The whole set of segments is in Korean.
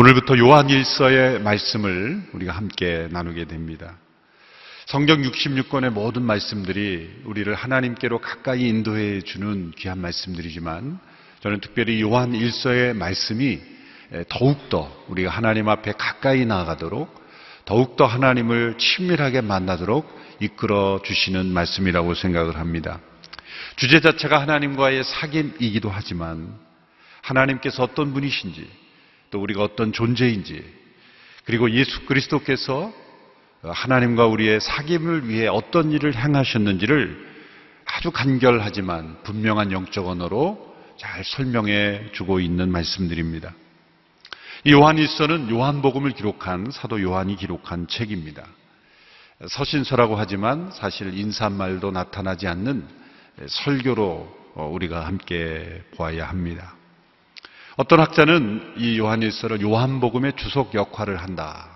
오늘부터 요한일서의 말씀을 우리가 함께 나누게 됩니다. 성경 66권의 모든 말씀들이 우리를 하나님께로 가까이 인도해 주는 귀한 말씀들이지만 저는 특별히 요한일서의 말씀이 더욱더 우리가 하나님 앞에 가까이 나아가도록 더욱더 하나님을 친밀하게 만나도록 이끌어 주시는 말씀이라고 생각을 합니다. 주제 자체가 하나님과의 사귐이기도 하지만 하나님께서 어떤 분이신지 또 우리가 어떤 존재인지 그리고 예수 그리스도께서 하나님과 우리의 사귐을 위해 어떤 일을 행하셨는지를 아주 간결하지만 분명한 영적 언어로 잘 설명해 주고 있는 말씀들입니다. 이 요한일서는 요한복음을 기록한 사도 요한이 기록한 책입니다. 서신서라고 하지만 사실 인사말도 나타나지 않는 설교로 우리가 함께 보아야 합니다. 어떤 학자는 이 요한일서를 요한복음의 주석 역할을 한다.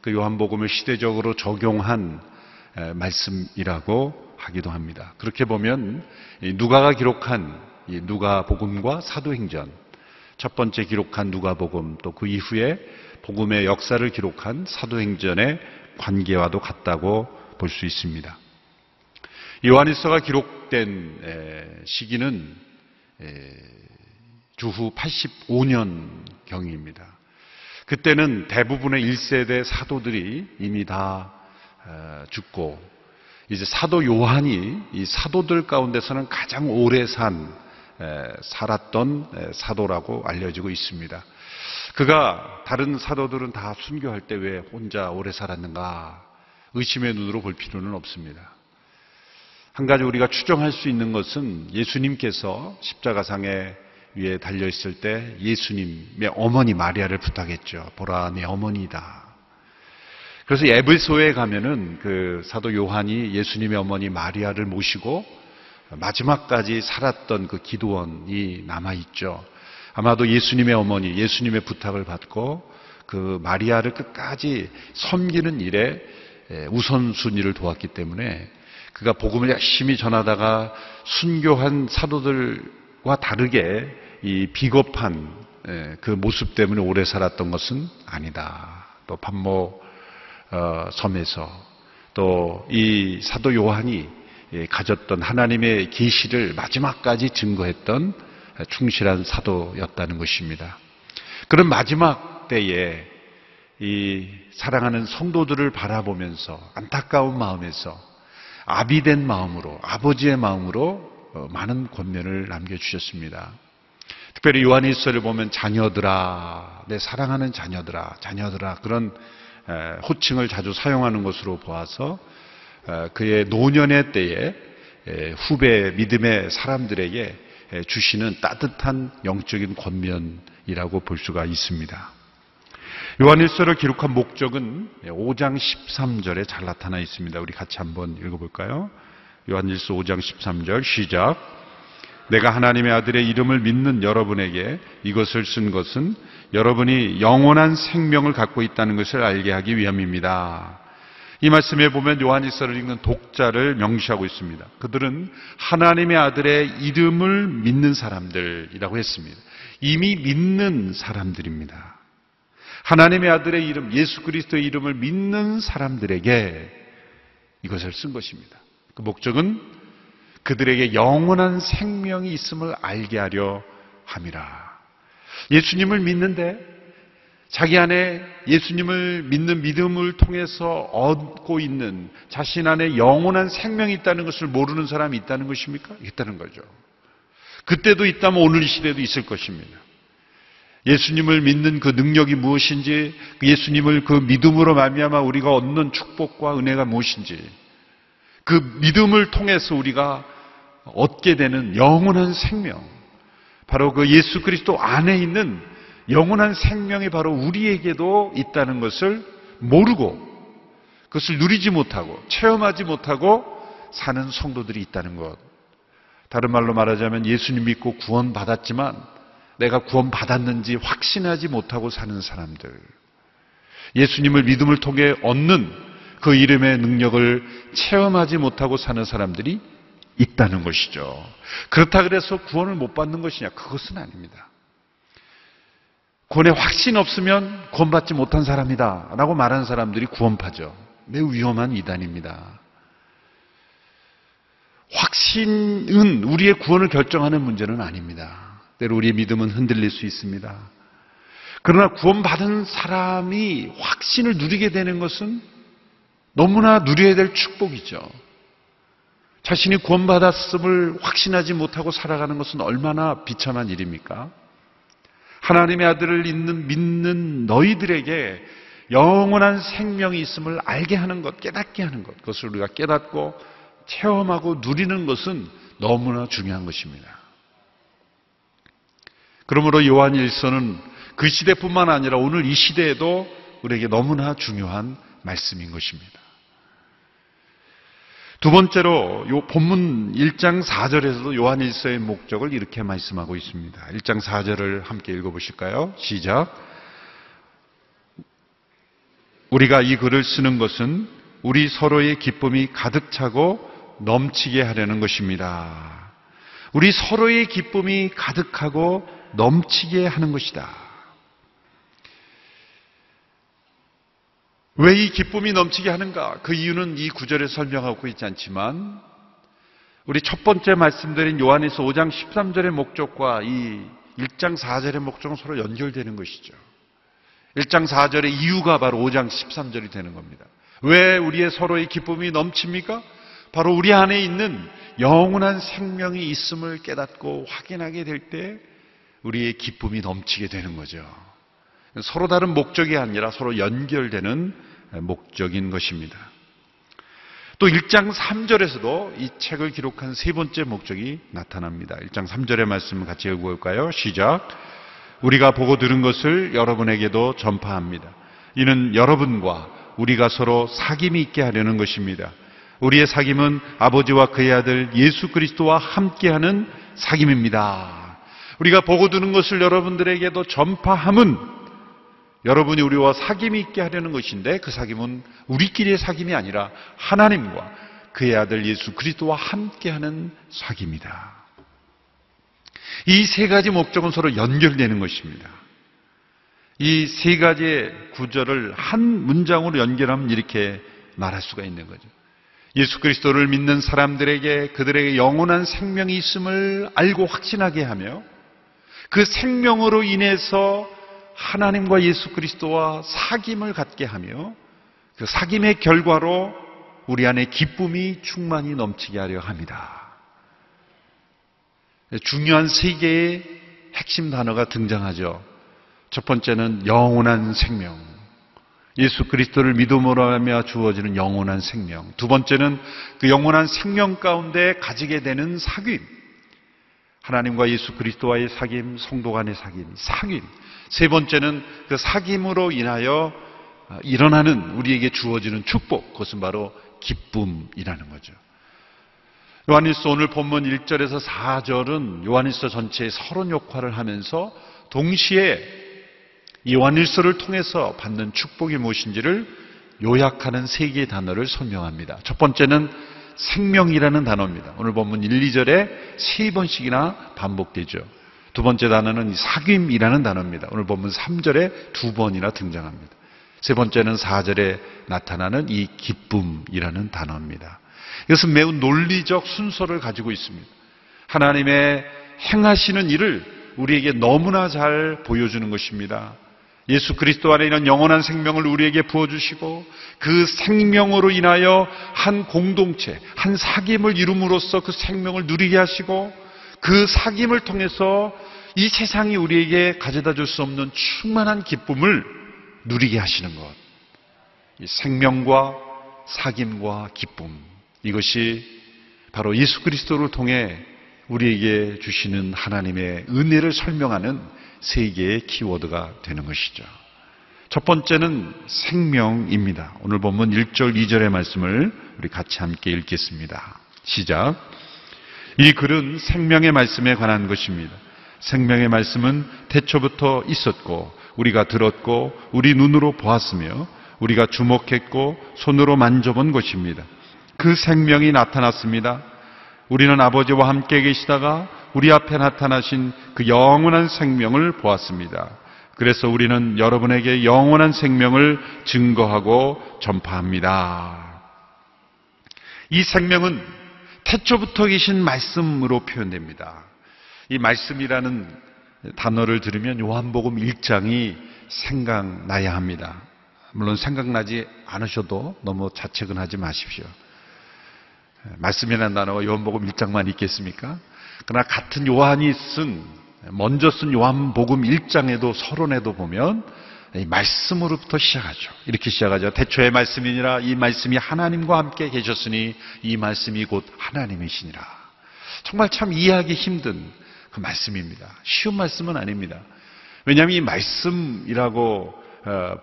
그 요한복음을 시대적으로 적용한 말씀이라고 하기도 합니다. 그렇게 보면 누가가 기록한 이 누가복음과 사도행전 첫 번째 기록한 누가복음 또 그 이후에 복음의 역사를 기록한 사도행전의 관계와도 같다고 볼 수 있습니다. 요한일서가 기록된 시기는 주후 85년경입니다. 그때는 대부분의 1세대 사도들이 이미 다 죽고 이제 사도 요한이 이 사도들 가운데서는 가장 오래 살았던 사도라고 알려지고 있습니다. 그가 다른 사도들은 다 순교할 때 왜 혼자 오래 살았는가 의심의 눈으로 볼 필요는 없습니다. 한 가지 우리가 추정할 수 있는 것은 예수님께서 십자가상에 위에 달려있을 때 예수님의 어머니 마리아를 부탁했죠. 보라 내 어머니다. 그래서 에베소에 가면은 그 사도 요한이 예수님의 어머니 마리아를 모시고 마지막까지 살았던 그 기도원이 남아있죠. 아마도 예수님의 어머니, 예수님의 부탁을 받고 그 마리아를 끝까지 섬기는 일에 우선순위를 도왔기 때문에 그가 복음을 열심히 전하다가 순교한 사도들과 다르게 이 비겁한 그 모습 때문에 오래 살았던 것은 아니다. 또 반모 섬에서 또 이 사도 요한이 가졌던 하나님의 계시를 마지막까지 증거했던 충실한 사도였다는 것입니다. 그런 마지막 때에 이 사랑하는 성도들을 바라보면서 안타까운 마음에서 아비된 마음으로 아버지의 마음으로 많은 권면을 남겨주셨습니다. 특별히 요한일서를 보면 자녀들아 내 사랑하는 자녀들아 자녀들아 그런 호칭을 자주 사용하는 것으로 보아서 그의 노년의 때에 후배 믿음의 사람들에게 주시는 따뜻한 영적인 권면이라고 볼 수가 있습니다. 요한일서를 기록한 목적은 5장 13절에 잘 나타나 있습니다. 우리 같이 한번 읽어볼까요? 요한일서 5장 13절 시작. 내가 하나님의 아들의 이름을 믿는 여러분에게 이것을 쓴 것은 여러분이 영원한 생명을 갖고 있다는 것을 알게 하기 위함입니다. 이 말씀에 보면 요한일서를 읽는 독자를 명시하고 있습니다. 그들은 하나님의 아들의 이름을 믿는 사람들이라고 했습니다. 이미 믿는 사람들입니다. 하나님의 아들의 이름, 예수 그리스도의 이름을 믿는 사람들에게 이것을 쓴 것입니다. 그 목적은 그들에게 영원한 생명이 있음을 알게 하려 함이라. 예수님을 믿는데 자기 안에 예수님을 믿는 믿음을 통해서 얻고 있는 자신 안에 영원한 생명이 있다는 것을 모르는 사람이 있다는 것입니까? 있다는 거죠. 그때도 있다면 오늘 이 시대도 있을 것입니다. 예수님을 믿는 그 능력이 무엇인지, 예수님을 그 믿음으로 말미암아 우리가 얻는 축복과 은혜가 무엇인지, 그 믿음을 통해서 우리가 얻게 되는 영원한 생명, 바로 그 예수 그리스도 안에 있는 영원한 생명이 바로 우리에게도 있다는 것을 모르고 그것을 누리지 못하고 체험하지 못하고 사는 성도들이 있다는 것. 다른 말로 말하자면 예수님 믿고 구원 받았지만 내가 구원 받았는지 확신하지 못하고 사는 사람들. 예수님을 믿음을 통해 얻는 그 이름의 능력을 체험하지 못하고 사는 사람들이 있다는 것이죠. 그렇다 그래서 구원을 못 받는 것이냐? 그것은 아닙니다. 구원에 확신 없으면 구원받지 못한 사람이다 라고 말하는 사람들이 구원파죠. 매우 위험한 이단입니다. 확신은 우리의 구원을 결정하는 문제는 아닙니다. 때로 우리의 믿음은 흔들릴 수 있습니다. 그러나 구원받은 사람이 확신을 누리게 되는 것은 너무나 누려야 될 축복이죠. 자신이 구원받았음을 확신하지 못하고 살아가는 것은 얼마나 비참한 일입니까? 하나님의 아들을 믿는 너희들에게 영원한 생명이 있음을 알게 하는 것, 깨닫게 하는 것, 그것을 우리가 깨닫고 체험하고 누리는 것은 너무나 중요한 것입니다. 그러므로 요한 1서는 그 시대뿐만 아니라 오늘 이 시대에도 우리에게 너무나 중요한 말씀인 것입니다. 두 번째로 요 본문 1장 4절에서도 요한 1서의 목적을 이렇게 말씀하고 있습니다. 1장 4절을 함께 읽어보실까요? 시작. 우리가 이 글을 쓰는 것은 우리 서로의 기쁨이 가득 차고 넘치게 하려는 것입니다. 우리 서로의 기쁨이 가득하고 넘치게 하는 것이다. 왜 이 기쁨이 넘치게 하는가? 그 이유는 이 구절에 설명하고 있지 않지만 우리 첫 번째 말씀드린 요한에서 5장 13절의 목적과 이 1장 4절의 목적은 서로 연결되는 것이죠. 1장 4절의 이유가 바로 5장 13절이 되는 겁니다. 왜 우리의 서로의 기쁨이 넘칩니까? 바로 우리 안에 있는 영원한 생명이 있음을 깨닫고 확인하게 될 때 우리의 기쁨이 넘치게 되는 거죠. 서로 다른 목적이 아니라 서로 연결되는 목적인 것입니다. 또 1장 3절에서도 이 책을 기록한 세 번째 목적이 나타납니다. 1장 3절의 말씀을 같이 읽어볼까요? 시작. 우리가 보고 들은 것을 여러분에게도 전파합니다. 이는 여러분과 우리가 서로 사귐이 있게 하려는 것입니다. 우리의 사귐은 아버지와 그의 아들 예수 그리스도와 함께하는 사귐입니다. 우리가 보고 들은 것을 여러분들에게도 전파함은 여러분이 우리와 사귐이 있게 하려는 것인데 그 사귐은 우리끼리의 사귐이 아니라 하나님과 그의 아들 예수 그리스도와 함께하는 사귐이다. 이 세 가지 목적은 서로 연결되는 것입니다. 이 세 가지의 구절을 한 문장으로 연결하면 이렇게 말할 수가 있는 거죠. 예수 그리스도를 믿는 사람들에게 그들에게 영원한 생명이 있음을 알고 확신하게 하며 그 생명으로 인해서 하나님과 예수 그리스도와 사귐을 갖게 하며 그 사귐의 결과로 우리 안에 기쁨이 충만히 넘치게 하려 합니다. 중요한 세 개의 핵심 단어가 등장하죠. 첫 번째는 영원한 생명, 예수 그리스도를 믿음으로 하며 주어지는 영원한 생명. 두 번째는 그 영원한 생명 가운데 가지게 되는 사귐, 하나님과 예수 그리스도와의 사귐, 성도 간의 사귐, 상임. 세 번째는 그 사귐으로 인하여 일어나는 우리에게 주어지는 축복, 그것은 바로 기쁨이라는 거죠. 요한일서 오늘 본문 1절에서 4절은 요한일서 전체의 서론 역할을 하면서 동시에 이 요한일서를 통해서 받는 축복이 무엇인지를 요약하는 세 개의 단어를 설명합니다. 첫 번째는 생명이라는 단어입니다. 오늘 본문 1, 2절에 세 번씩이나 반복되죠. 두 번째 단어는 사귐이라는 단어입니다. 오늘 본문 3절에 두 번이나 등장합니다. 세 번째는 4절에 나타나는 이 기쁨이라는 단어입니다. 이것은 매우 논리적 순서를 가지고 있습니다. 하나님의 행하시는 일을 우리에게 너무나 잘 보여주는 것입니다. 예수 그리스도 안에 있는 영원한 생명을 우리에게 부어주시고 그 생명으로 인하여 한 공동체, 한 사귐을 이룸으로써 그 생명을 누리게 하시고 그 사귐을 통해서 이 세상이 우리에게 가져다 줄 수 없는 충만한 기쁨을 누리게 하시는 것. 이 생명과 사귐과 기쁨, 이것이 바로 예수 그리스도를 통해 우리에게 주시는 하나님의 은혜를 설명하는 세 개의 키워드가 되는 것이죠. 첫 번째는 생명입니다. 오늘 본문 1절, 2절의 말씀을 우리 같이 함께 읽겠습니다. 시작. 이 글은 생명의 말씀에 관한 것입니다. 생명의 말씀은 태초부터 있었고 우리가 들었고 우리 눈으로 보았으며 우리가 주목했고 손으로 만져본 것입니다. 그 생명이 나타났습니다. 우리는 아버지와 함께 계시다가 우리 앞에 나타나신 그 영원한 생명을 보았습니다. 그래서 우리는 여러분에게 영원한 생명을 증거하고 전파합니다. 이 생명은 태초부터 계신 말씀으로 표현됩니다. 이 말씀이라는 단어를 들으면 요한복음 1장이 생각나야 합니다. 물론 생각나지 않으셔도 너무 자책은 하지 마십시오. 말씀이라는 단어가 요한복음 1장만 있겠습니까? 그러나 같은 요한이 먼저 쓴 요한복음 1장에도 서론에도 보면 이 말씀으로부터 시작하죠. 이렇게 시작하죠. 태초의 말씀이니라 이 말씀이 하나님과 함께 계셨으니 이 말씀이 곧 하나님이시니라. 정말 참 이해하기 힘든 그 말씀입니다. 쉬운 말씀은 아닙니다. 왜냐하면 이 말씀이라고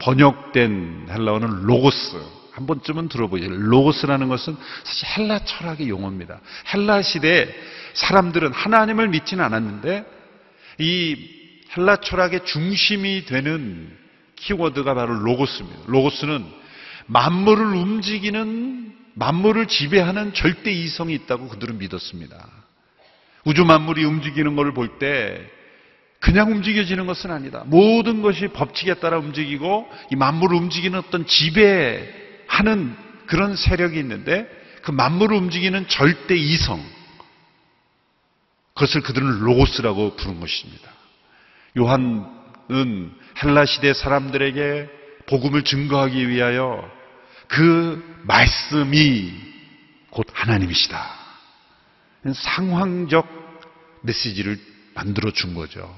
번역된 헬라어는 로고스, 한 번쯤은 들어보죠. 로고스라는 것은 사실 헬라 철학의 용어입니다. 헬라 시대에 사람들은 하나님을 믿지는 않았는데 이 헬라 철학의 중심이 되는 키워드가 바로 로고스입니다. 로고스는 만물을 움직이는, 만물을 지배하는 절대 이성이 있다고 그들은 믿었습니다. 우주 만물이 움직이는 것을 볼 때 그냥 움직여지는 것은 아니다. 모든 것이 법칙에 따라 움직이고 이 만물을 움직이는 어떤 지배하는 그런 세력이 있는데 그 만물을 움직이는 절대 이성, 그것을 그들은 로고스라고 부른 것입니다. 요한은 헬라 시대 사람들에게 복음을 증거하기 위하여 그 말씀이 곧 하나님이시다, 상황적 메시지를 만들어 준 거죠.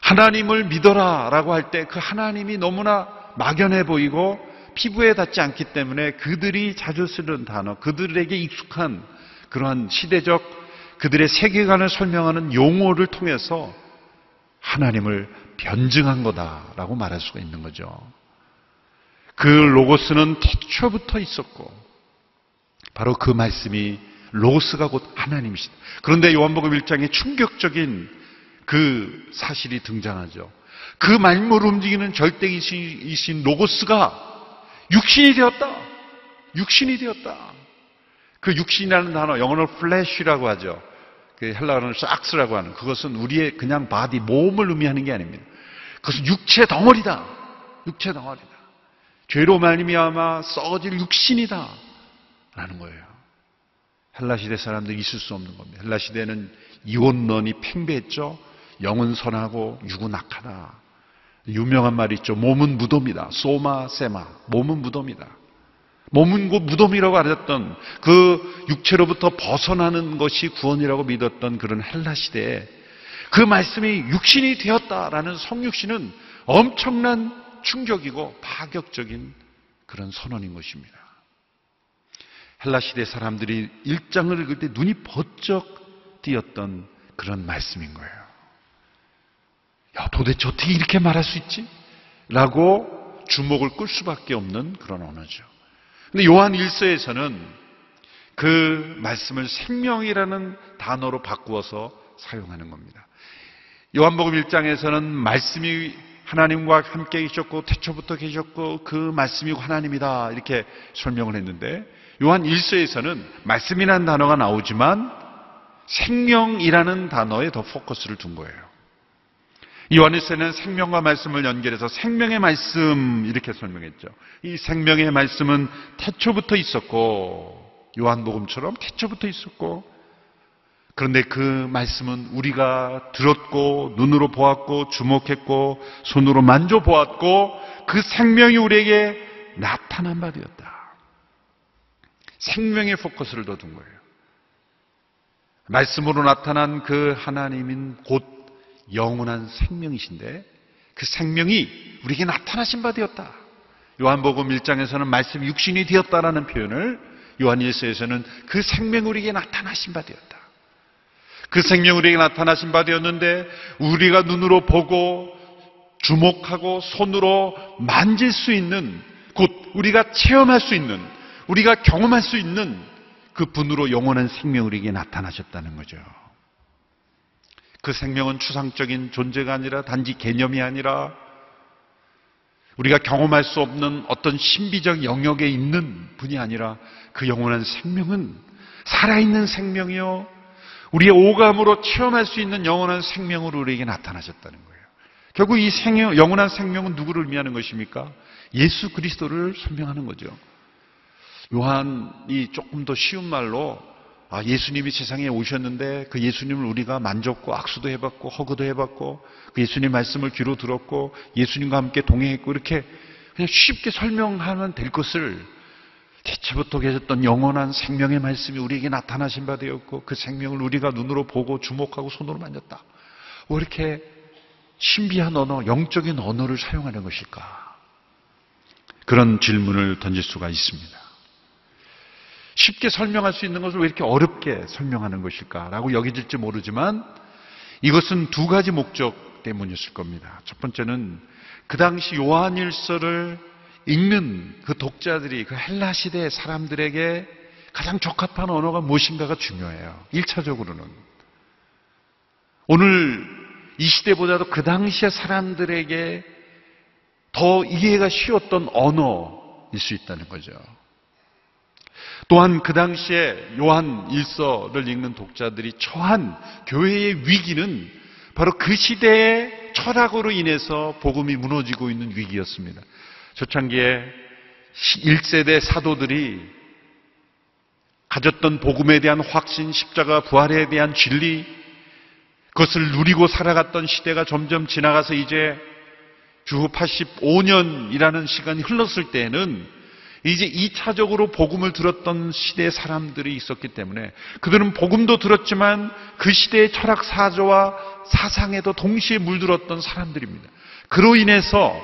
하나님을 믿어라 라고 할 때 그 하나님이 너무나 막연해 보이고 피부에 닿지 않기 때문에 그들이 자주 쓰는 단어, 그들에게 익숙한 그러한 시대적 그들의 세계관을 설명하는 용어를 통해서 하나님을 변증한 거다라고 말할 수가 있는 거죠. 그 로고스는 태초부터 있었고 바로 그 말씀이 로고스가 곧 하나님이시다. 그런데 요한복음 1장에 충격적인 그 사실이 등장하죠. 그 만물을 움직이는 절대이신 로고스가 육신이 되었다. 육신이 되었다. 그 육신이라는 단어, 영어로 flesh라고 하죠. 그 헬라어는 싹스라고 하는, 그것은 우리의 그냥 바디, 몸을 의미하는 게 아닙니다. 그것은 육체 덩어리다. 육체 덩어리다. 죄로 말미암아 썩어질 육신이다 라는 거예요. 헬라시대 사람들이 있을 수 없는 겁니다. 헬라시대는 이혼론이 팽배했죠. 영은 선하고 육은 악하다. 유명한 말이 있죠. 몸은 무덤이다. 소마, 세마. 몸은 무덤이다. 몸은 곧 무덤이라고 알았던 그 육체로부터 벗어나는 것이 구원이라고 믿었던 그런 헬라시대에 그 말씀이 육신이 되었다라는 성육신은 엄청난 충격이고 파격적인 그런 선언인 것입니다. 헬라시대 사람들이 1장을 읽을 때 눈이 번쩍 띄었던 그런 말씀인 거예요. 야, 도대체 어떻게 이렇게 말할 수 있지? 라고 주목을 끌 수밖에 없는 그런 언어죠. 근데 요한 1서에서는 그 말씀을 생명이라는 단어로 바꾸어서 사용하는 겁니다. 요한복음 1장에서는 말씀이 하나님과 함께 계셨고 태초부터 계셨고 그 말씀이 하나님이다 이렇게 설명을 했는데 요한 1서에서는 말씀이라는 단어가 나오지만 생명이라는 단어에 더 포커스를 둔 거예요. 요한 1서는 생명과 말씀을 연결해서 생명의 말씀 이렇게 설명했죠. 이 생명의 말씀은 태초부터 있었고 요한복음처럼 태초부터 있었고 그런데 그 말씀은 우리가 들었고 눈으로 보았고 주목했고 손으로 만져보았고 그 생명이 우리에게 나타난 바 되었다. 생명의 포커스를 더 둔 거예요. 말씀으로 나타난 그 하나님인 곧 영원한 생명이신데 그 생명이 우리에게 나타나신 바 되었다. 요한복음 1장에서는 말씀이 육신이 되었다라는 표현을 요한 1서에서는 그 생명이 우리에게 나타나신 바 되었다. 그 생명이 우리에게 나타나신 바 되었는데 우리가 눈으로 보고 주목하고 손으로 만질 수 있는, 곧 우리가 체험할 수 있는, 우리가 경험할 수 있는 그 분으로 영원한 생명이 우리에게 나타나셨다는 거죠. 그 생명은 추상적인 존재가 아니라 단지 개념이 아니라 우리가 경험할 수 없는 어떤 신비적 영역에 있는 분이 아니라 그 영원한 생명은 살아있는 생명이요 우리의 오감으로 체험할 수 있는 영원한 생명으로 우리에게 나타나셨다는 거예요. 결국 이 생명, 영원한 생명은 누구를 의미하는 것입니까? 예수 그리스도를 설명하는 거죠. 요한이 조금 더 쉬운 말로 예수님이 세상에 오셨는데 그 예수님을 우리가 만졌고 악수도 해봤고 허그도 해봤고 그 예수님 말씀을 귀로 들었고 예수님과 함께 동행했고 이렇게 그냥 쉽게 설명하면 될 것을 태초부터 계셨던 영원한 생명의 말씀이 우리에게 나타나신 바 되었고 그 생명을 우리가 눈으로 보고 주목하고 손으로 만졌다. 왜 이렇게 신비한 언어, 영적인 언어를 사용하는 것일까? 그런 질문을 던질 수가 있습니다. 쉽게 설명할 수 있는 것을 왜 이렇게 어렵게 설명하는 것일까라고 여겨질지 모르지만 이것은 두 가지 목적 때문이었을 겁니다. 첫 번째는 그 당시 요한일서를 읽는 그 독자들이 그 헬라 시대 사람들에게 가장 적합한 언어가 무엇인가가 중요해요. 1차적으로는. 오늘 이 시대보다도 그 당시의 사람들에게 더 이해가 쉬웠던 언어일 수 있다는 거죠. 또한 그 당시에 요한 일서를 읽는 독자들이 처한 교회의 위기는 바로 그 시대의 철학으로 인해서 복음이 무너지고 있는 위기였습니다. 초창기에 1세대 사도들이 가졌던 복음에 대한 확신, 십자가 부활에 대한 진리, 그것을 누리고 살아갔던 시대가 점점 지나가서 이제 주후 85년이라는 시간이 흘렀을 때에는 이제 2차적으로 복음을 들었던 시대의 사람들이 있었기 때문에 그들은 복음도 들었지만 그 시대의 철학 사조와 사상에도 동시에 물들었던 사람들입니다. 그로 인해서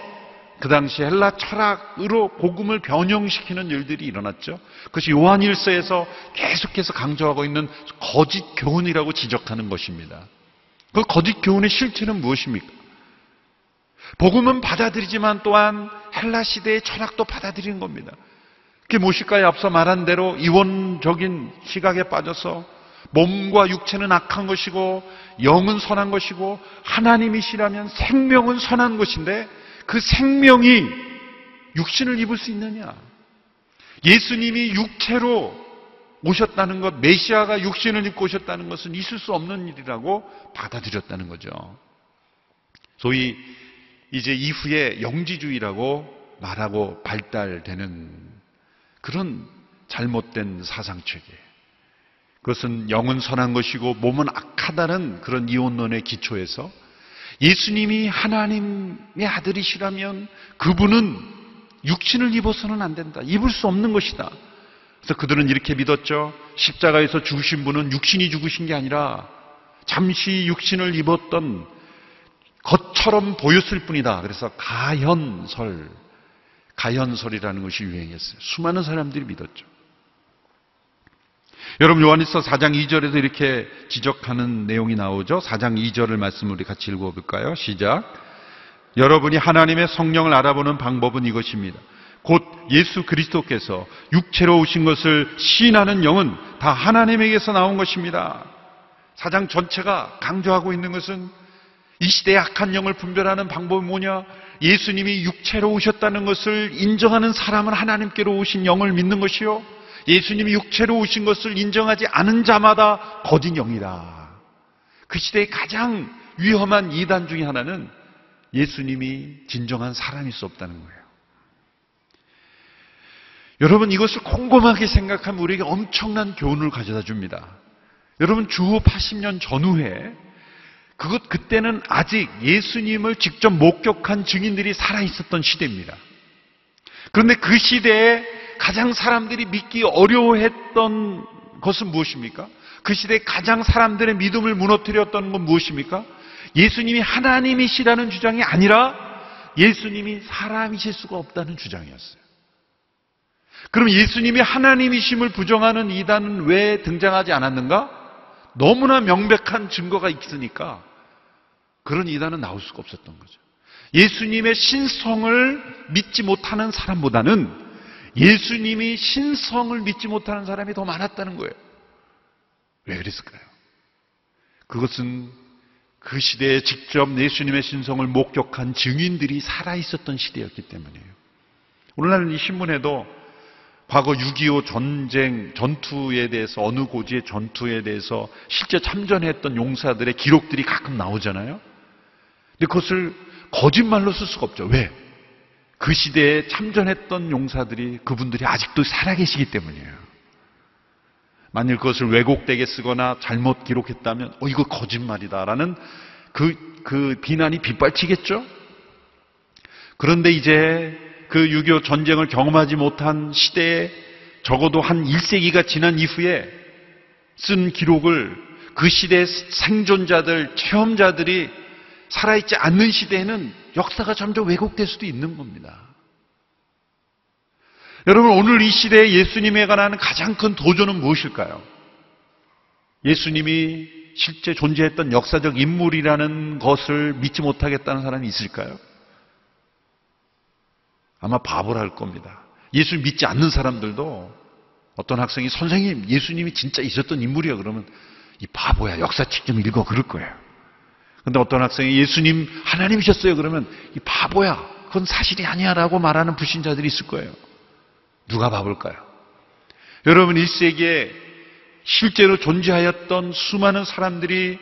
그 당시 헬라 철학으로 복음을 변형시키는 일들이 일어났죠. 그것이 요한일서에서 계속해서 강조하고 있는 거짓 교훈이라고 지적하는 것입니다. 그 거짓 교훈의 실체는 무엇입니까? 복음은 받아들이지만 또한 헬라 시대의 철학도 받아들이는 겁니다. 그게 무엇일까요? 앞서 말한 대로 이원적인 시각에 빠져서 몸과 육체는 악한 것이고 영은 선한 것이고 하나님이시라면 생명은 선한 것인데 그 생명이 육신을 입을 수 있느냐? 예수님이 육체로 오셨다는 것, 메시아가 육신을 입고 오셨다는 것은 있을 수 없는 일이라고 받아들였다는 거죠. 소위 이제 이후에 영지주의라고 말하고 발달되는 그런 잘못된 사상체계. 그것은 영은 선한 것이고 몸은 악하다는 그런 이원론의 기초에서 예수님이 하나님의 아들이시라면 그분은 육신을 입어서는 안 된다. 입을 수 없는 것이다. 그래서 그들은 이렇게 믿었죠. 십자가에서 죽으신 분은 육신이 죽으신 게 아니라 잠시 육신을 입었던 것처럼 보였을 뿐이다. 그래서 가현설이라는 것이 유행했어요. 수많은 사람들이 믿었죠. 여러분 요한일서 4장 2절에도 이렇게 지적하는 내용이 나오죠. 4장 2절을 말씀을 우리 같이 읽어볼까요? 시작. 여러분이 하나님의 성령을 알아보는 방법은 이것입니다. 곧 예수 그리스도께서 육체로 오신 것을 시인하는 영은 다 하나님에게서 나온 것입니다. 4장 전체가 강조하고 있는 것은 이 시대의 악한 영을 분별하는 방법이 뭐냐? 예수님이 육체로 오셨다는 것을 인정하는 사람은 하나님께로 오신 영을 믿는 것이요, 예수님이 육체로 오신 것을 인정하지 않은 자마다 거짓 영이다. 그 시대의 가장 위험한 이단 중에 하나는 예수님이 진정한 사람일 수 없다는 거예요. 여러분 이것을 꼼꼼하게 생각하면 우리에게 엄청난 교훈을 가져다 줍니다. 여러분 주후 80년 전후에 그때는 아직 예수님을 직접 목격한 증인들이 살아있었던 시대입니다. 그런데 그 시대에 가장 사람들이 믿기 어려워했던 것은 무엇입니까? 그 시대에 가장 사람들의 믿음을 무너뜨렸던 건 무엇입니까? 예수님이 하나님이시라는 주장이 아니라 예수님이 사람이실 수가 없다는 주장이었어요. 그럼 예수님이 하나님이심을 부정하는 이단은 왜 등장하지 않았는가? 너무나 명백한 증거가 있으니까 그런 이단은 나올 수가 없었던 거죠. 예수님의 신성을 믿지 못하는 사람보다는 예수님이 신성을 믿지 못하는 사람이 더 많았다는 거예요. 왜 그랬을까요? 그것은 그 시대에 직접 예수님의 신성을 목격한 증인들이 살아있었던 시대였기 때문이에요. 오늘날 이 신문에도 과거 6.25 전투에 대해서 어느 고지의 전투에 대해서 실제 참전했던 용사들의 기록들이 가끔 나오잖아요. 근데 그것을 거짓말로 쓸 수가 없죠. 왜? 그 시대에 참전했던 용사들이 그분들이 아직도 살아계시기 때문이에요. 만일 그것을 왜곡되게 쓰거나 잘못 기록했다면 이거 거짓말이다라는 그 비난이 빗발치겠죠. 그런데 이제 그 6.25 전쟁을 경험하지 못한 시대에 적어도 한 1세기가 지난 이후에 쓴 기록을 그 시대의 생존자들, 체험자들이 살아있지 않는 시대에는 역사가 점점 왜곡될 수도 있는 겁니다. 여러분, 오늘 이 시대에 예수님에 관한 가장 큰 도전은 무엇일까요? 예수님이 실제 존재했던 역사적 인물이라는 것을 믿지 못하겠다는 사람이 있을까요? 아마 바보랄 겁니다. 예수 믿지 않는 사람들도 어떤 학생이 선생님, 예수님이 진짜 있었던 인물이야 그러면 이 바보야, 역사책 좀 읽어 그럴 거예요. 근데 어떤 학생이 예수님 하나님이셨어요 그러면 이 바보야, 그건 사실이 아니야 라고 말하는 불신자들이 있을 거예요. 누가 바볼까요? 여러분, 1세기에 실제로 존재하였던 수많은 사람들이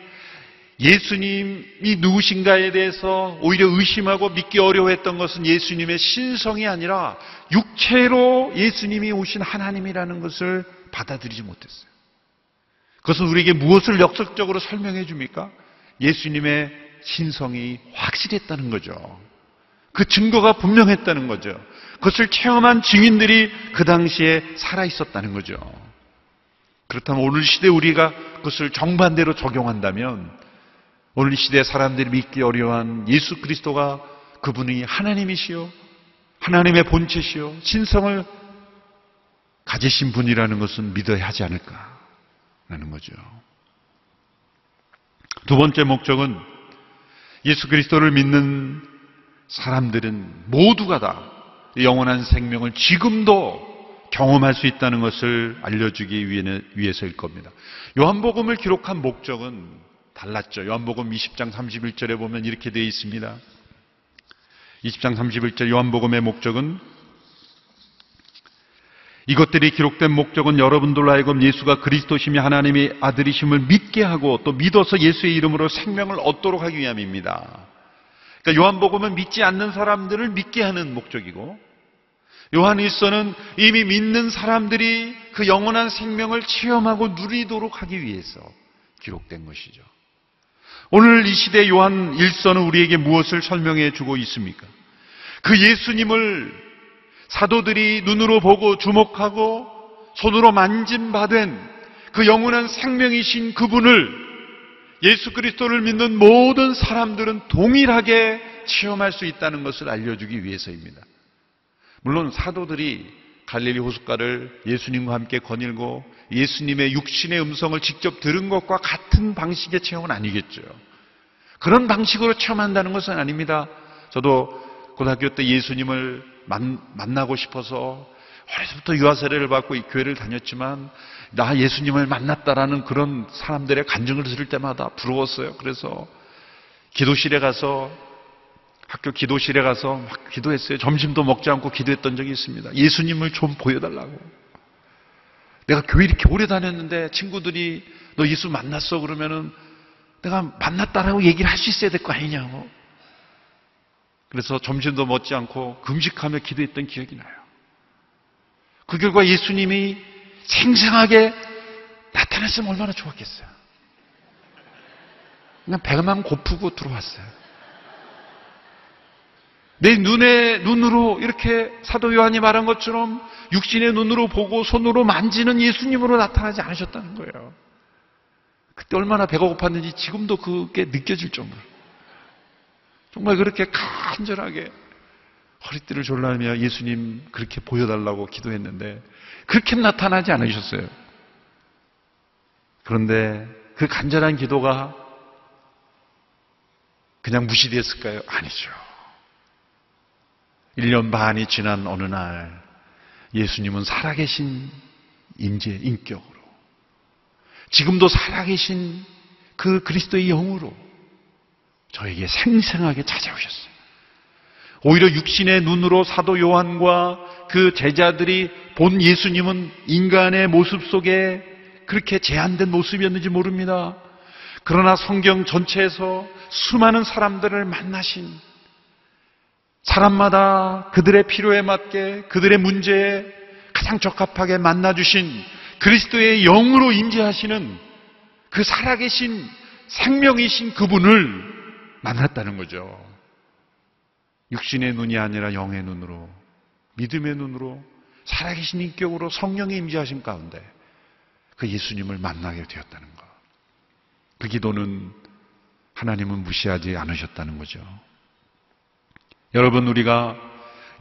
예수님이 누구신가에 대해서 오히려 의심하고 믿기 어려워했던 것은 예수님의 신성이 아니라 육체로 예수님이 오신 하나님이라는 것을 받아들이지 못했어요. 그것은 우리에게 무엇을 역설적으로 설명해 줍니까? 예수님의 신성이 확실했다는 거죠. 그 증거가 분명했다는 거죠. 그것을 체험한 증인들이 그 당시에 살아있었다는 거죠. 그렇다면 오늘 시대에 우리가 그것을 정반대로 적용한다면 오늘 시대에 사람들이 믿기 어려워한 예수 그리스도가 그분이 하나님이시요 하나님의 본체시요 신성을 가지신 분이라는 것은 믿어야 하지 않을까라는 거죠. 두 번째 목적은 예수 그리스도를 믿는 사람들은 모두가 다 영원한 생명을 지금도 경험할 수 있다는 것을 알려주기 위해서일 겁니다. 요한복음을 기록한 목적은 달랐죠. 요한복음 20장 31절에 보면 이렇게 되어 있습니다. 20장 31절 요한복음의 목적은 이것들이 기록된 목적은 여러분들로 하여금 예수가 그리스도시며 하나님의 아들이심을 믿게 하고 또 믿어서 예수의 이름으로 생명을 얻도록 하기 위함입니다. 그러니까 요한복음은 믿지 않는 사람들을 믿게 하는 목적이고 요한일서는 이미 믿는 사람들이 그 영원한 생명을 체험하고 누리도록 하기 위해서 기록된 것이죠. 오늘 이 시대 요한일서는 우리에게 무엇을 설명해 주고 있습니까? 그 예수님을 사도들이 눈으로 보고 주목하고 손으로 만진 바 된 그 영원한 생명이신 그분을 예수 그리스도를 믿는 모든 사람들은 동일하게 체험할 수 있다는 것을 알려주기 위해서입니다. 물론 사도들이 갈릴리 호숫가를 예수님과 함께 거닐고 예수님의 육신의 음성을 직접 들은 것과 같은 방식의 체험은 아니겠죠. 그런 방식으로 체험한다는 것은 아닙니다. 저도 고등학교 때 예수님을 만나고 싶어서 어려서부터 유아세례를 받고 이 교회를 다녔지만 나 예수님을 만났다라는 그런 사람들의 간증을 들을 때마다 부러웠어요. 그래서 학교 기도실에 가서 막 기도했어요. 점심도 먹지 않고 기도했던 적이 있습니다. 예수님을 좀 보여달라고. 내가 교회 이렇게 오래 다녔는데 친구들이 너 예수 만났어 그러면은 내가 만났다라고 얘기를 할 수 있어야 될 거 아니냐고. 그래서 점심도 먹지 않고 금식하며 기도했던 기억이 나요. 그 결과 예수님이 생생하게 나타났으면 얼마나 좋았겠어요. 그냥 배만 고프고 들어왔어요. 내 눈으로 이렇게 사도 요한이 말한 것처럼 육신의 눈으로 보고 손으로 만지는 예수님으로 나타나지 않으셨다는 거예요. 그때 얼마나 배가 고팠는지 지금도 그게 느껴질 정도로 정말 그렇게 간절하게 허리띠를 졸라매며 예수님 그렇게 보여달라고 기도했는데 그렇게 나타나지 않으셨어요. 그런데 그 간절한 기도가 그냥 무시됐을까요? 아니죠. 1년 반이 지난 어느 날 예수님은 살아계신 인격으로 지금도 살아계신 그 그리스도의 영으로 저에게 생생하게 찾아오셨어요. 오히려 육신의 눈으로 사도 요한과 그 제자들이 본 예수님은 인간의 모습 속에 그렇게 제한된 모습이었는지 모릅니다. 그러나 성경 전체에서 수많은 사람들을 만나신 사람마다 그들의 필요에 맞게 그들의 문제에 가장 적합하게 만나주신 그리스도의 영으로 임재하시는 그 살아계신 생명이신 그분을 만났다는 거죠. 육신의 눈이 아니라 영의 눈으로, 믿음의 눈으로, 살아계신 인격으로 성령의 임재하심 가운데 그 예수님을 만나게 되었다는 것. 그 기도는 하나님은 무시하지 않으셨다는 거죠. 여러분, 우리가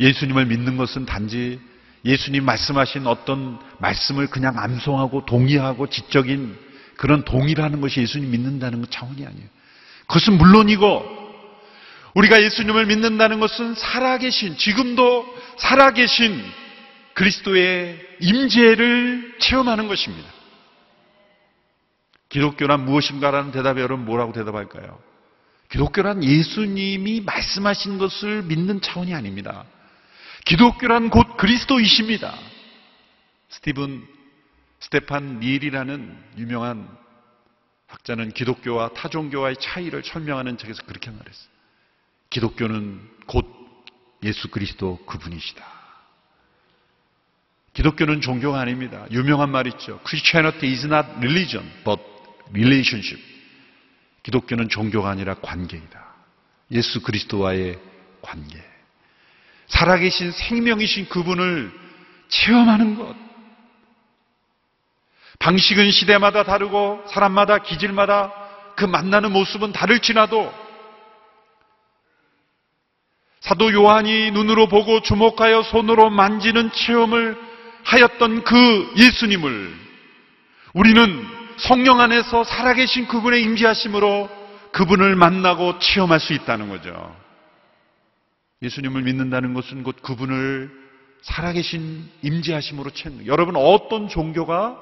예수님을 믿는 것은 단지 예수님 말씀하신 어떤 말씀을 그냥 암송하고 동의하고 지적인 그런 동의라는 것이 예수님 믿는다는 것 차원이 아니에요. 그것은 물론이고, 우리가 예수님을 믿는다는 것은 살아계신, 지금도 살아계신 그리스도의 임재를 체험하는 것입니다. 기독교란 무엇인가라는 대답에 여러분 뭐라고 대답할까요? 기독교란 예수님이 말씀하신 것을 믿는 차원이 아닙니다. 기독교란 곧 그리스도이십니다. 스테판 닐이라는 유명한 학자는 기독교와 타종교와의 차이를 설명하는 책에서 그렇게 말했어요. 기독교는 곧 예수 그리스도 그분이시다. 기독교는 종교가 아닙니다. 유명한 말 있죠. Christianity is not religion, but relationship. 기독교는 종교가 아니라 관계이다. 예수 그리스도와의 관계. 살아계신 생명이신 그분을 체험하는 것. 방식은 시대마다 다르고 사람마다 기질마다 그 만나는 모습은 다를지라도 사도 요한이 눈으로 보고 주목하여 손으로 만지는 체험을 하였던 그 예수님을 우리는 성령 안에서 살아계신 그분의 임재하심으로 그분을 만나고 체험할 수 있다는 거죠. 예수님을 믿는다는 것은 곧 그분을 살아계신 임재하심으로 체험. 여러분, 어떤 종교가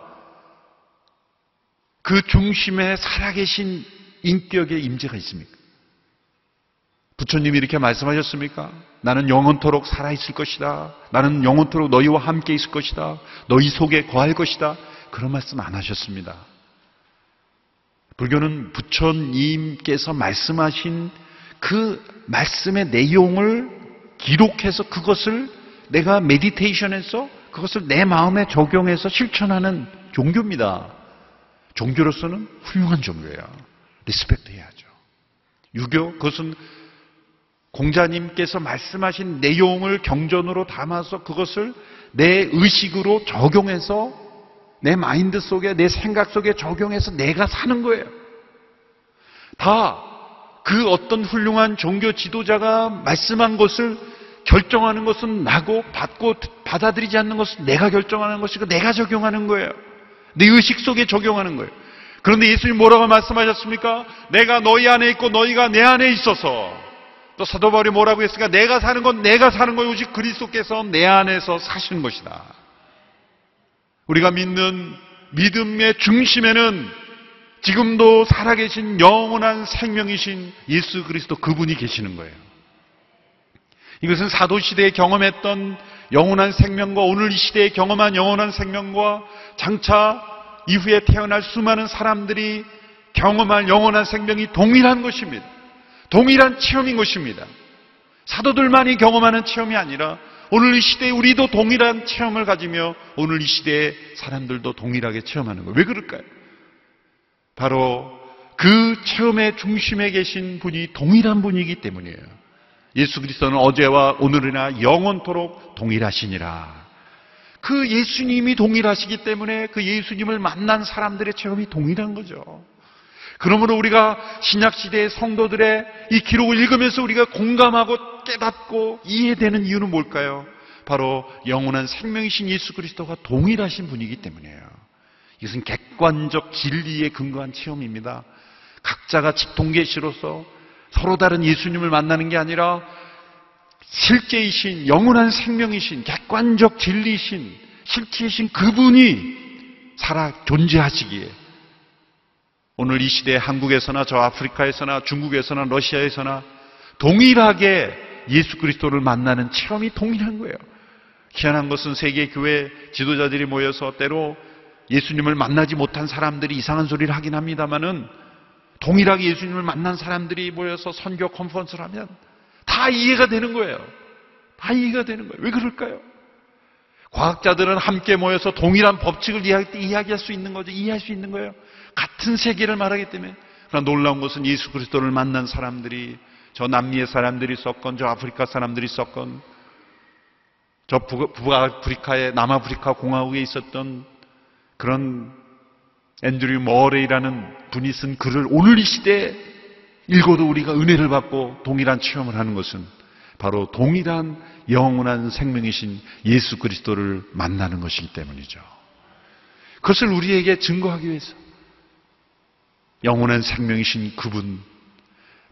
그 중심에 살아계신 인격의 임재가 있습니까? 부처님이 이렇게 말씀하셨습니까? 나는 영원토록 살아있을 것이다. 나는 영원토록 너희와 함께 있을 것이다. 너희 속에 거할 것이다. 그런 말씀 안 하셨습니다. 불교는 부처님께서 말씀하신 그 말씀의 내용을 기록해서 그것을 내가 메디테이션해서 그것을 내 마음에 적용해서 실천하는 종교입니다. 종교로서는 훌륭한 종교예요. 리스펙트 해야죠. 유교, 그것은 공자님께서 말씀하신 내용을 경전으로 담아서 그것을 내 의식으로 적용해서 내 마인드 속에, 내 생각 속에 적용해서 내가 사는 거예요. 다 그 어떤 훌륭한 종교 지도자가 말씀한 것을 결정하는 것은 나고, 받고 받아들이지 않는 것은 내가 결정하는 것이고 내가 적용하는 거예요. 내 의식 속에 적용하는 거예요. 그런데 예수님 뭐라고 말씀하셨습니까? 내가 너희 안에 있고 너희가 내 안에 있어서. 또 사도 바울이 뭐라고 했습니까? 내가 사는 건 내가 사는 거예요. 오직 그리스도께서 내 안에서 사시는 것이다. 우리가 믿는 믿음의 중심에는 지금도 살아계신 영원한 생명이신 예수 그리스도 그분이 계시는 거예요. 이것은 사도시대에 경험했던 영원한 생명과 오늘 이 시대에 경험한 영원한 생명과 장차 이후에 태어날 수많은 사람들이 경험할 영원한 생명이 동일한 것입니다. 동일한 체험인 것입니다. 사도들만이 경험하는 체험이 아니라 오늘 이 시대에 우리도 동일한 체험을 가지며 오늘 이 시대에 사람들도 동일하게 체험하는 거예요. 왜 그럴까요? 바로 그 체험의 중심에 계신 분이 동일한 분이기 때문이에요. 예수 그리스도는 어제와 오늘이나 영원토록 동일하시니라. 그 예수님이 동일하시기 때문에 그 예수님을 만난 사람들의 체험이 동일한 거죠. 그러므로 우리가 신약시대의 성도들의 이 기록을 읽으면서 우리가 공감하고 깨닫고 이해되는 이유는 뭘까요? 바로 영원한 생명이신 예수 그리스도가 동일하신 분이기 때문이에요. 이것은 객관적 진리에 근거한 체험입니다. 각자가 직통계시로서 서로 다른 예수님을 만나는 게 아니라 실제이신, 영원한 생명이신, 객관적 진리이신, 실체이신 그분이 살아 존재하시기에 오늘 이 시대에 한국에서나 저 아프리카에서나 중국에서나 러시아에서나 동일하게 예수 그리스도를 만나는 체험이 동일한 거예요. 희한한 것은 세계 교회 지도자들이 모여서 때로 예수님을 만나지 못한 사람들이 이상한 소리를 하긴 합니다만은 동일하게 예수님을 만난 사람들이 모여서 선교 컨퍼런스를 하면 다 이해가 되는 거예요. 다 이해가 되는 거예요. 왜 그럴까요? 과학자들은 함께 모여서 동일한 법칙을 이야기할 수 있는 거죠. 이해할 수 있는 거예요. 같은 세계를 말하기 때문에. 그러나 놀라운 것은 예수 그리스도를 만난 사람들이, 저 남미의 사람들이 있었건 저 아프리카 사람들이 있었건 저 북아프리카의 남아프리카 공화국에 있었던 그런 앤드류 머레이라는 분이 쓴 글을 오늘 이 시대에 읽어도 우리가 은혜를 받고 동일한 체험을 하는 것은 바로 동일한 영원한 생명이신 예수 그리스도를 만나는 것이기 때문이죠. 그것을 우리에게 증거하기 위해서 영원한 생명이신 그분,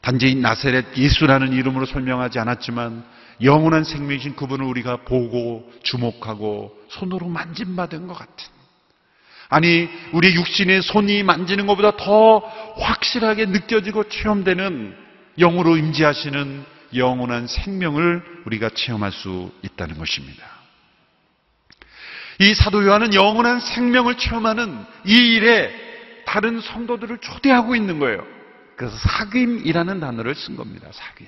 단지 나사렛 예수라는 이름으로 설명하지 않았지만 영원한 생명이신 그분을 우리가 보고 주목하고 손으로 만짐받은 것 같은, 아니 우리 육신의 손이 만지는 것보다 더 확실하게 느껴지고 체험되는 영으로 임재하시는 영원한 생명을 우리가 체험할 수 있다는 것입니다. 이 사도 요한은 영원한 생명을 체험하는 이 일에 다른 성도들을 초대하고 있는 거예요. 그래서 사귐이라는 단어를 쓴 겁니다. 사귐.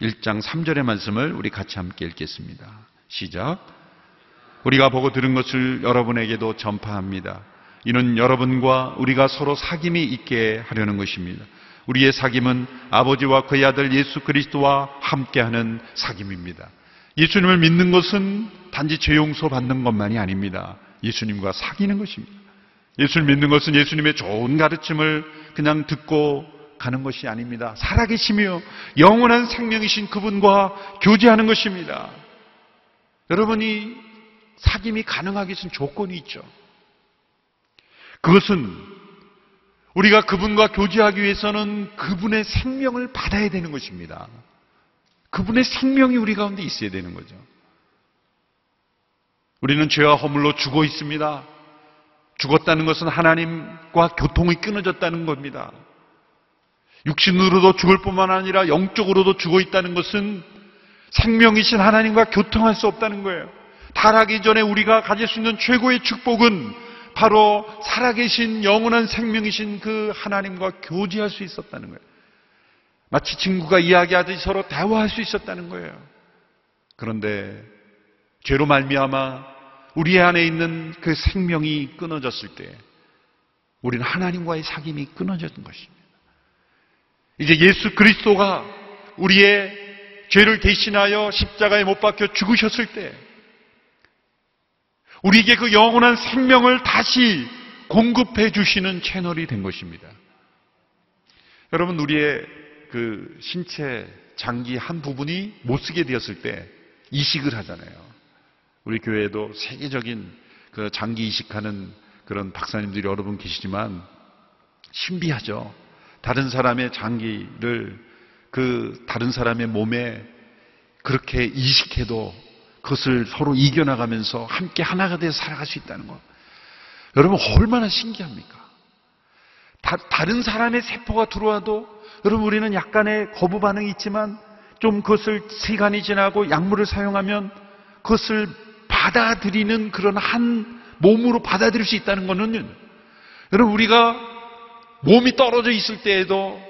1장 3절의 말씀을 우리 같이 함께 읽겠습니다. 시작. 우리가 보고 들은 것을 여러분에게도 전파합니다. 이는 여러분과 우리가 서로 사귐이 있게 하려는 것입니다. 우리의 사귐은 아버지와 그의 아들 예수 그리스도와 함께하는 사귐입니다. 예수님을 믿는 것은 단지 죄 용서 받는 것만이 아닙니다. 예수님과 사귀는 것입니다. 예수를 믿는 것은 예수님의 좋은 가르침을 그냥 듣고 가는 것이 아닙니다. 살아계시며 영원한 생명이신 그분과 교제하는 것입니다. 여러분이 사귐이 가능하기 위해서는 조건이 있죠. 그것은 우리가 그분과 교제하기 위해서는 그분의 생명을 받아야 되는 것입니다. 그분의 생명이 우리 가운데 있어야 되는 거죠. 우리는 죄와 허물로 죽어 있습니다. 죽었다는 것은 하나님과 교통이 끊어졌다는 겁니다. 육신으로도 죽을 뿐만 아니라 영적으로도 죽어 있다는 것은 생명이신 하나님과 교통할 수 없다는 거예요. 타락하기 전에 우리가 가질 수 있는 최고의 축복은 바로 살아계신 영원한 생명이신 그 하나님과 교제할 수 있었다는 거예요. 마치 친구가 이야기하듯이 서로 대화할 수 있었다는 거예요. 그런데 죄로 말미암아 우리 안에 있는 그 생명이 끊어졌을 때 우리는 하나님과의 사귐이 끊어졌던 것입니다. 이제 예수 그리스도가 우리의 죄를 대신하여 십자가에 못 박혀 죽으셨을 때 우리에게 그 영원한 생명을 다시 공급해 주시는 채널이 된 것입니다. 여러분, 우리의 그 신체 장기 한 부분이 못 쓰게 되었을 때 이식을 하잖아요. 우리 교회에도 세계적인 그 장기 이식하는 그런 박사님들이 여러 분 계시지만 신비하죠. 다른 사람의 장기를 그 다른 사람의 몸에 그렇게 이식해도 그것을 서로 이겨나가면서 함께 하나가 돼서 살아갈 수 있다는 것. 여러분, 얼마나 신기합니까? 다른 사람의 세포가 들어와도 여러분, 우리는 약간의 거부 반응이 있지만 좀 그것을 시간이 지나고 약물을 사용하면 그것을 받아들이는 그런 한 몸으로 받아들일 수 있다는 것은, 여러분, 우리가 몸이 떨어져 있을 때에도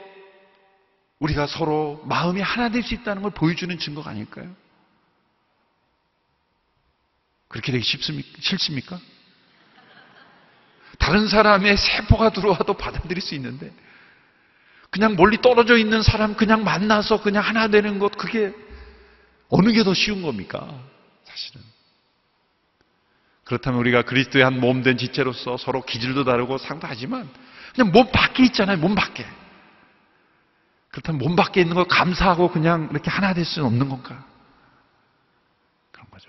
우리가 서로 마음이 하나 될 수 있다는 걸 보여주는 증거가 아닐까요? 그렇게 되기 싫습니까? 다른 사람의 세포가 들어와도 받아들일 수 있는데 그냥 멀리 떨어져 있는 사람 그냥 만나서 그냥 하나 되는 것, 그게 어느 게 더 쉬운 겁니까? 사실은. 그렇다면 우리가 그리스도의 한 몸 된 지체로서 서로 기질도 다르고 상도 하지만 그냥 몸 밖에 있잖아요. 몸 밖에. 그렇다면 몸 밖에 있는 걸 감사하고 그냥 이렇게 하나 될 수는 없는 건가?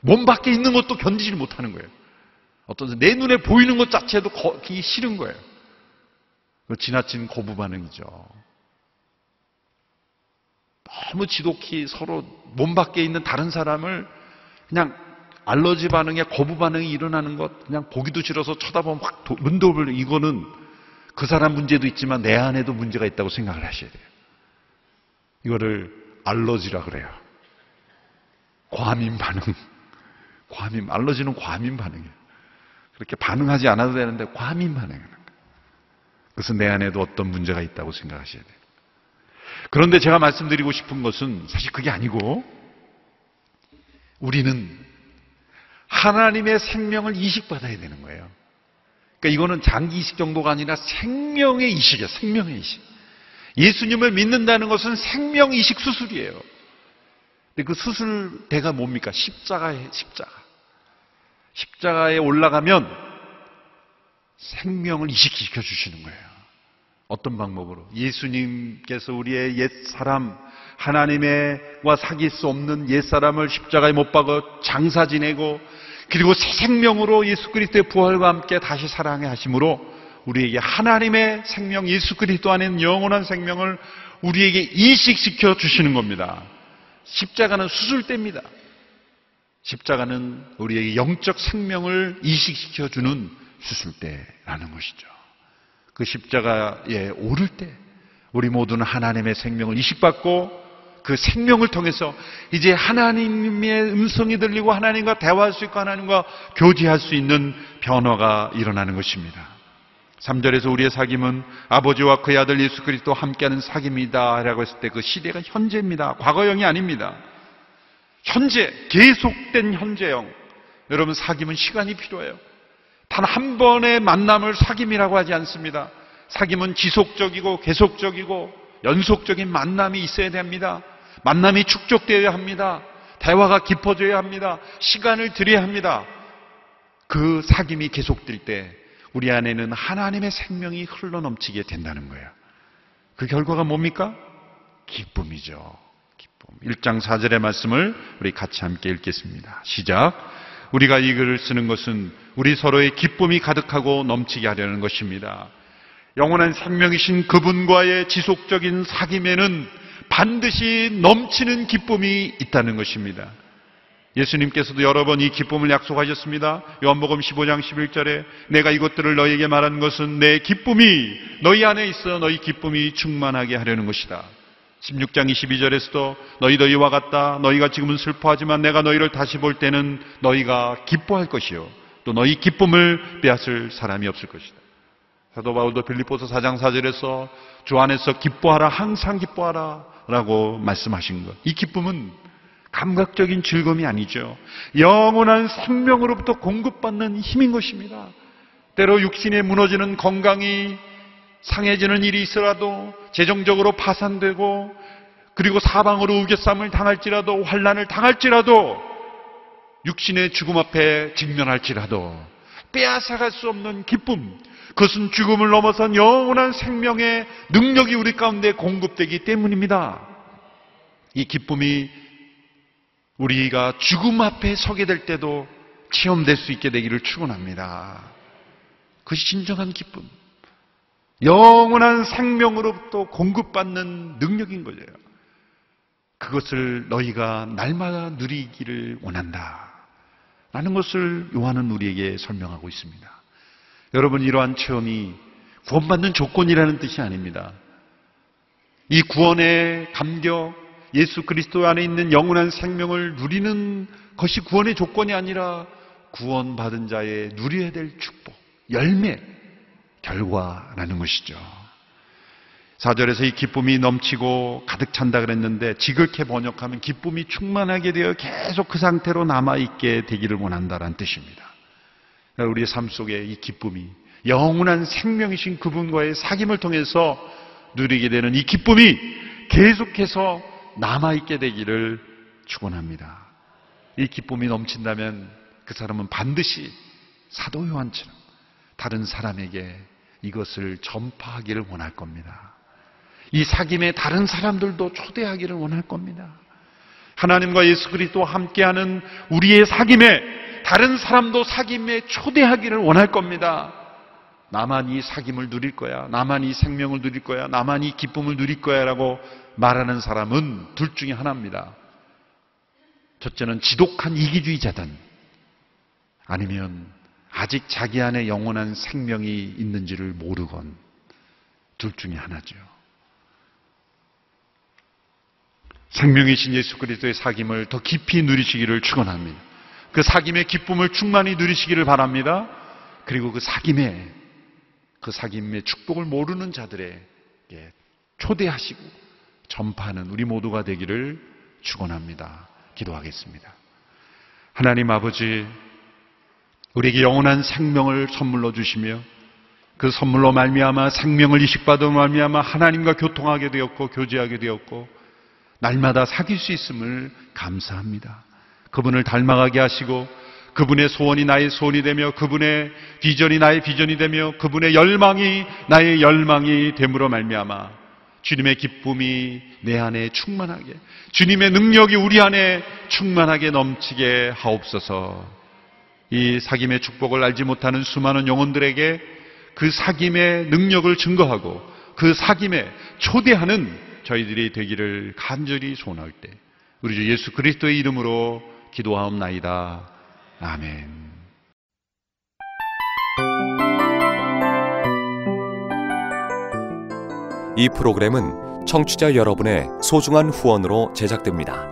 몸 밖에 있는 것도 견디질 못하는 거예요. 어떤 내 눈에 보이는 것 자체도 거기 싫은 거예요. 그 지나친 거부 반응이죠. 너무 지독히 서로 몸 밖에 있는 다른 사람을 그냥 알러지 반응에 거부 반응이 일어나는 것, 그냥 보기도 싫어서 쳐다보면 확 눈독을, 이거는 그 사람 문제도 있지만 내 안에도 문제가 있다고 생각을 하셔야 돼요. 이거를 알러지라 그래요. 과민 반응. 알러지는 과민 반응이에요. 그렇게 반응하지 않아도 되는데 과민 반응이라는 거예요. 그래서 내 안에도 어떤 문제가 있다고 생각하셔야 돼요. 그런데 제가 말씀드리고 싶은 것은 사실 그게 아니고 우리는 하나님의 생명을 이식받아야 되는 거예요. 그러니까 이거는 장기 이식 정도가 아니라 생명의 이식이에요. 생명의 이식. 예수님을 믿는다는 것은 생명 이식 수술이에요. 근데 그 수술대가 뭡니까? 십자가예요. 십자가. 십자가에 올라가면 생명을 이식시켜 주시는 거예요. 어떤 방법으로? 예수님께서 우리의 옛사람, 하나님과 사귈 수 없는 옛사람을 십자가에 못 박아 장사 지내고, 그리고 새 생명으로 예수 그리스도의 부활과 함께 다시 살아나게 하심으로 우리에게 하나님의 생명, 예수 그리스도 안에 있는 영원한 생명을 우리에게 이식시켜 주시는 겁니다. 십자가는 수술대입니다. 십자가는 우리에게 영적 생명을 이식시켜 주는 수술대라는 것이죠. 그 십자가에 오를 때 우리 모두는 하나님의 생명을 이식받고, 그 생명을 통해서 이제 하나님의 음성이 들리고 하나님과 대화할 수 있고 하나님과 교제할 수 있는 변화가 일어나는 것입니다. 3절에서 우리의 사귐은 아버지와 그의 아들 예수 그리스도와 함께하는 사귐이다 라고 했을 때 그 시대가 현재입니다. 과거형이 아닙니다. 현재, 계속된 현재형. 여러분, 사귐은 시간이 필요해요. 단 한 번의 만남을 사귐이라고 하지 않습니다. 사귐은 지속적이고 계속적이고 연속적인 만남이 있어야 됩니다. 만남이 축적되어야 합니다. 대화가 깊어져야 합니다. 시간을 들여야 합니다. 그 사귐이 계속될 때 우리 안에는 하나님의 생명이 흘러넘치게 된다는 거예요. 그 결과가 뭡니까? 기쁨이죠. 기쁨. 1장 4절의 말씀을 우리 같이 함께 읽겠습니다. 시작. 우리가 이 글을 쓰는 것은 우리 서로의 기쁨이 가득하고 넘치게 하려는 것입니다. 영원한 생명이신 그분과의 지속적인 사귐에는 반드시 넘치는 기쁨이 있다는 것입니다. 예수님께서도 여러 번 이 기쁨을 약속하셨습니다. 요한복음 15장 11절에 내가 이것들을 너희에게 말한 것은 내 기쁨이 너희 안에 있어 너희 기쁨이 충만하게 하려는 것이다. 16장 22절에서도 너희도 이와 같다. 너희가 지금은 슬퍼하지만 내가 너희를 다시 볼 때는 너희가 기뻐할 것이요 또 너희 기쁨을 빼앗을 사람이 없을 것이다. 사도 바울도 빌립보서 4장 4절에서 주 안에서 기뻐하라, 항상 기뻐하라 라고 말씀하신 것. 이 기쁨은 감각적인 즐거움이 아니죠. 영원한 생명으로부터 공급받는 힘인 것입니다. 때로 육신에 무너지는 건강이 상해지는 일이 있어라도, 재정적으로 파산되고, 그리고 사방으로 우겨쌈을 당할지라도, 환난을 당할지라도, 육신의 죽음 앞에 직면할지라도 빼앗아갈 수 없는 기쁨, 그것은 죽음을 넘어선 영원한 생명의 능력이 우리 가운데 공급되기 때문입니다. 이 기쁨이 우리가 죽음 앞에 서게 될 때도 체험될 수 있게 되기를 축원합니다. 그것이 진정한 기쁨, 영원한 생명으로부터 공급받는 능력인 거예요. 그것을 너희가 날마다 누리기를 원한다 라는 것을 요한은 우리에게 설명하고 있습니다. 여러분, 이러한 체험이 구원받는 조건이라는 뜻이 아닙니다. 이 구원의 감격, 예수 그리스도 안에 있는 영원한 생명을 누리는 것이 구원의 조건이 아니라 구원받은 자의 누려야 될 축복, 열매, 결과라는 것이죠. 4절에서 이 기쁨이 넘치고 가득 찬다 그랬는데 지극히 번역하면 기쁨이 충만하게 되어 계속 그 상태로 남아있게 되기를 원한다라는 뜻입니다. 우리의 삶 속에 이 기쁨이, 영원한 생명이신 그분과의 사귐을 통해서 누리게 되는 이 기쁨이 계속해서 남아있게 되기를 축원합니다. 이 기쁨이 넘친다면 그 사람은 반드시 사도 요한처럼 다른 사람에게 이것을 전파하기를 원할 겁니다. 이 사귐에 다른 사람들도 초대하기를 원할 겁니다. 하나님과 예수 그리스도와 함께하는 우리의 사귐에 다른 사람도 사귐에 초대하기를 원할 겁니다. 나만 이 사귐을 누릴 거야, 나만 이 생명을 누릴 거야, 나만 이 기쁨을 누릴 거야 라고 말하는 사람은 둘 중에 하나입니다. 첫째는 지독한 이기주의자든, 아니면 아직 자기 안에 영원한 생명이 있는지를 모르건, 둘 중에 하나죠. 생명이신 예수 그리스도의 사귐을 더 깊이 누리시기를 축원합니다. 그 사귐의 기쁨을 충만히 누리시기를 바랍니다. 그리고 그 사귐의 축복을 모르는 자들에게 초대하시고 전파하는 우리 모두가 되기를 축원합니다. 기도하겠습니다. 하나님 아버지, 우리에게 영원한 생명을 선물로 주시며 그 선물로 말미암아 생명을 이식받은 말미암아 하나님과 교통하게 되었고 교제하게 되었고 날마다 사귈 수 있음을 감사합니다. 그분을 닮아가게 하시고 그분의 소원이 나의 소원이 되며 그분의 비전이 나의 비전이 되며 그분의 열망이 나의 열망이 됨으로 말미암아 주님의 기쁨이 내 안에 충만하게 주님의 능력이 우리 안에 충만하게 넘치게 하옵소서. 이 사귐의 축복을 알지 못하는 수많은 영혼들에게 그 사귐의 능력을 증거하고 그 사귐에 초대하는 저희들이 되기를 간절히 소원할 때 우리 주 예수 그리스도의 이름으로 기도하옵나이다. 아멘. 이 프로그램은 청취자 여러분의 소중한 후원으로 제작됩니다.